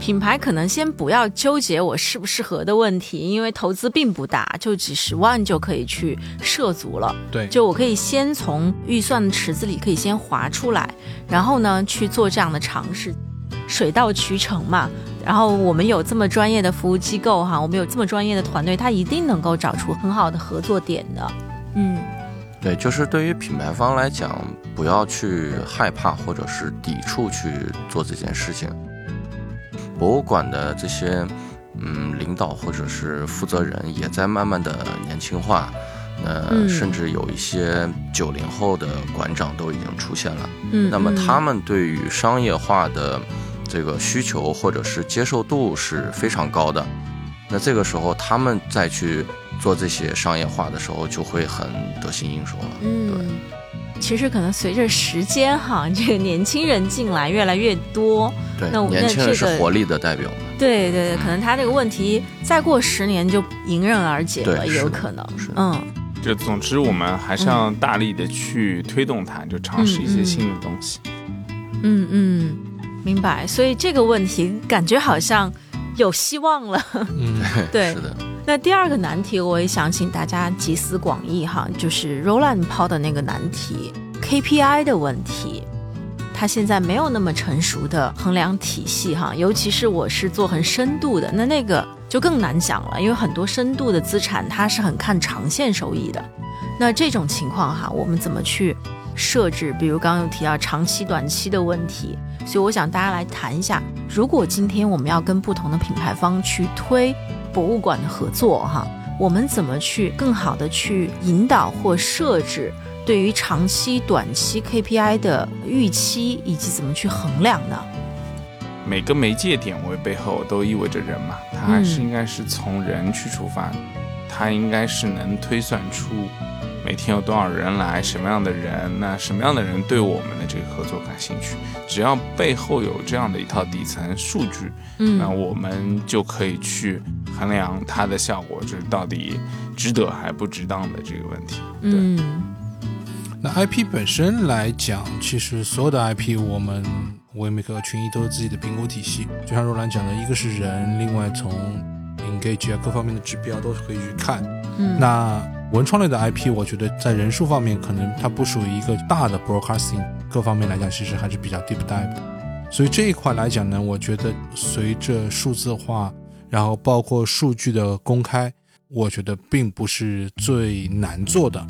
品牌可能先不要纠结我适不适合的问题，因为投资并不大，就几十万就可以去涉足了。对，就我可以先从预算的池子里可以先划出来，然后呢去做这样的尝试，水到渠成嘛。然后我们有这么专业的服务机构哈，我们有这么专业的团队，它一定能够找出很好的合作点的。嗯，对，就是对于品牌方来讲，不要去害怕或者是抵触去做这件事情。博物馆的这些领导或者是负责人也在慢慢的年轻化，甚至有一些90后的馆长都已经出现了。那么他们对于商业化的这个需求或者是接受度是非常高的。那这个时候他们再去做这些商业化的时候，就会很得心应手了。对。其实可能随着时间哈，这个年轻人进来越来越多，对，那年轻人是活力的代表。对对对，可能他这个问题再过10年就迎刃而解了，也有可能。就总之我们还是要大力的去推动它，就尝试一些新的东西。明白。所以这个问题感觉好像有希望了。对，是的。那第二个难题，我也想请大家集思广益哈，就是 Roland 抛的那个难题 KPI 的问题，它现在没有那么成熟的衡量体系哈，尤其是我是做很深度的，那个就更难讲了，因为很多深度的资产它是很看长线收益的。那这种情况哈，我们怎么去设置，比如刚刚有提到长期短期的问题，所以我想大家来谈一下，如果今天我们要跟不同的品牌方去推博物馆的合作哈，我们怎么去更好的去引导或设置对于长期短期 KPI 的预期，以及怎么去衡量呢？每个媒介点位背后都意味着人嘛，它还是应该是从人去出发，它应该是能推算出每天有多少人来，什么样的人，那什么样的人对我们的这个合作感兴趣，只要背后有这样的一套底层数据，那我们就可以去衡量它的效果，就是到底值得还不值当的这个问题。对。那 IP 本身来讲，其实所有的 IP 我们WaveMaker群益都有自己的评估体系，就像若兰讲的，一个是人，另外从 engage 各方面的指标都是可以去看。那文创类的 IP 我觉得在人数方面可能它不属于一个大的 broadcasting， 各方面来讲其实还是比较 deep dive 的。所以这一块来讲呢，我觉得随着数字化，然后包括数据的公开，我觉得并不是最难做的，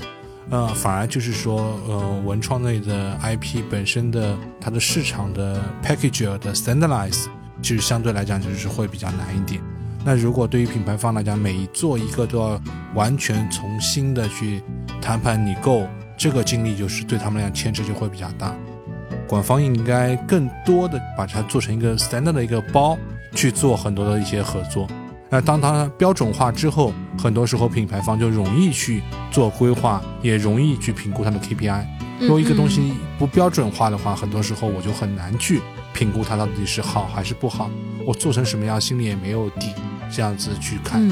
反而就是说文创类的 IP 本身的它的市场的 package 的 standardize 其实相对来讲就是会比较难一点。那如果对于品牌方来讲，每做一个都要完全重新的去谈判拟购，这个精力就是对他们来讲牵扯就会比较大。馆方应该更多的把它做成一个 standard 的一个包，去做很多的一些合作。那当它标准化之后，很多时候品牌方就容易去做规划，也容易去评估它的 KPI。如果一个东西不标准化的话，很多时候我就很难去评估它到底是好还是不好，我做成什么样心里也没有底，这样子去看。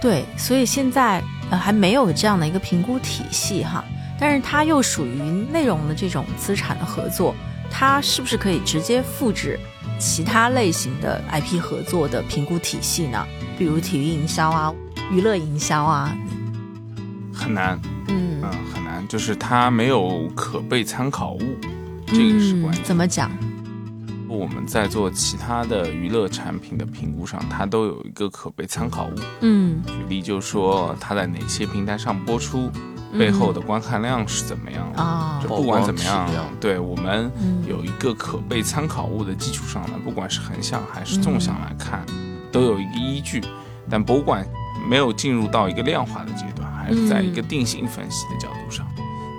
对，所以现在还没有这样的一个评估体系哈，但是它又属于内容的这种资产的合作，它是不是可以直接复制其他类型的 IP 合作的评估体系呢？比如体育营销啊，娱乐营销啊。很难，很难，就是它没有可被参考物，这个是关键。怎么讲？我们在做其他的娱乐产品的评估上，它都有一个可被参考物。举例就说它在哪些平台上播出，背后的观看量是怎么样的，就不管怎么样，对，我们有一个可被参考物的基础上呢，不管是横向还是纵向来看，都有一个依据。但博物馆没有进入到一个量化的阶段，还是在一个定性分析的角度上。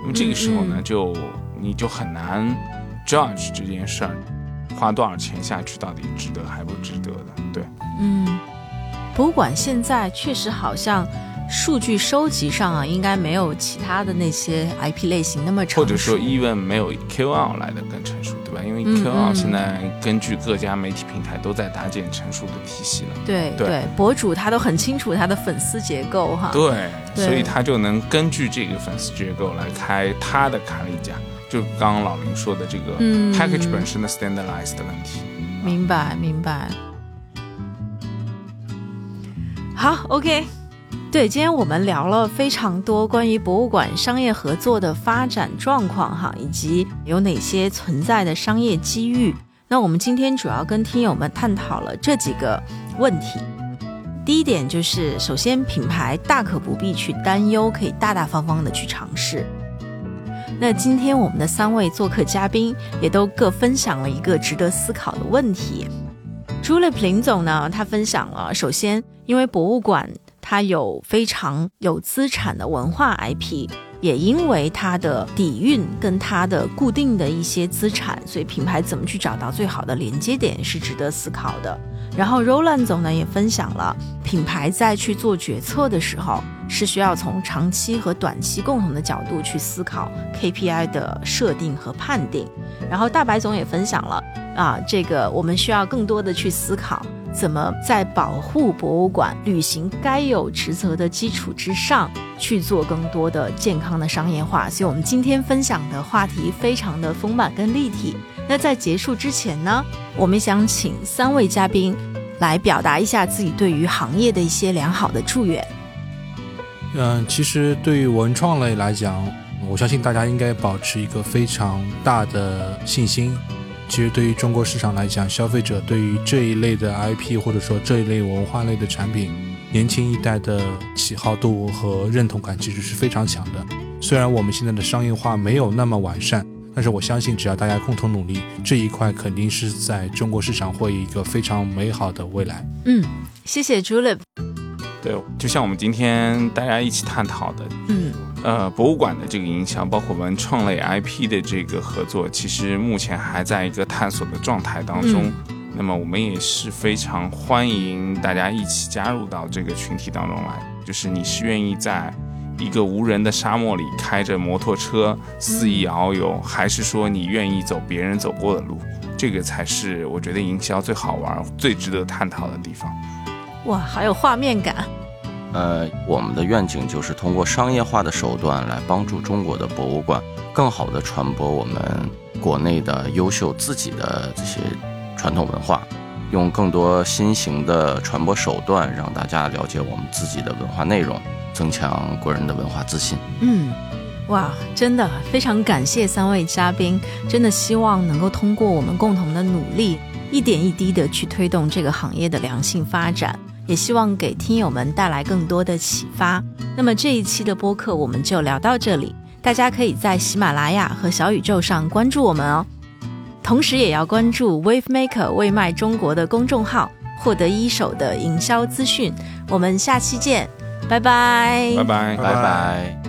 那么这个时候呢，你就很难 judge 这件事儿。花多少钱下去到底值得还不值得的，对。博物馆现在确实好像数据收集上啊，应该没有其他的那些 IP 类型那么成熟，或者说 even 没有 QL 来的更成熟，对吧？因为 QL 现在根据各家媒体平台都在搭建成熟的体系了。对，博主他都很清楚他的粉丝结构哈。对，所以他就能根据这个粉丝结构来开他的卡里价。就刚刚老林说的这个 package 本身的 standardized 的问题。明白。好 OK。 对，今天我们聊了非常多关于博物馆商业合作的发展状况哈，以及有哪些存在的商业机遇。那我们今天主要跟听友们探讨了这几个问题。第一点就是，首先品牌大可不必去担忧，可以大大方方的去尝试。那今天我们的三位做客嘉宾也都各分享了一个值得思考的问题。Julep 林总呢，他分享了，首先因为博物馆它有非常有资产的文化 IP， 也因为它的底蕴跟它的固定的一些资产，所以品牌怎么去找到最好的连接点是值得思考的。然后 Roland 总呢也分享了，品牌在去做决策的时候是需要从长期和短期共同的角度去思考 KPI 的设定和判定。然后大白总也分享了这个我们需要更多的去思考怎么在保护博物馆履行该有职责的基础之上去做更多的健康的商业化。所以我们今天分享的话题非常的丰满跟立体。那在结束之前呢，我们想请三位嘉宾来表达一下自己对于行业的一些良好的祝愿。其实对于文创类来讲，我相信大家应该保持一个非常大的信心。其实对于中国市场来讲，消费者对于这一类的 IP 或者说这一类文化类的产品，年轻一代的喜好度和认同感其实是非常强的。虽然我们现在的商业化没有那么完善，但是我相信只要大家共同努力，这一块肯定是在中国市场会有一个非常美好的未来。谢谢 Julep。 对，就像我们今天大家一起探讨的博物馆的这个营销，包括文创类 IP 的这个合作，其实目前还在一个探索的状态当中。那么我们也是非常欢迎大家一起加入到这个群体当中来，就是你是愿意在一个无人的沙漠里开着摩托车肆意遨游，还是说你愿意走别人走过的路？这个才是我觉得营销最好玩最值得探讨的地方。哇，好有画面感。我们的愿景就是通过商业化的手段来帮助中国的博物馆更好地传播我们国内的优秀自己的这些传统文化，用更多新型的传播手段让大家了解我们自己的文化内容，增强国人的文化自信。哇，真的非常感谢三位嘉宾，真的希望能够通过我们共同的努力，一点一滴的去推动这个行业的良性发展，也希望给听友们带来更多的启发。那么这一期的播客我们就聊到这里，大家可以在喜马拉雅和小宇宙上关注我们哦，同时也要关注 WaveMaker 为卖中国的公众号，获得一手的营销资讯。我们下期见，拜拜。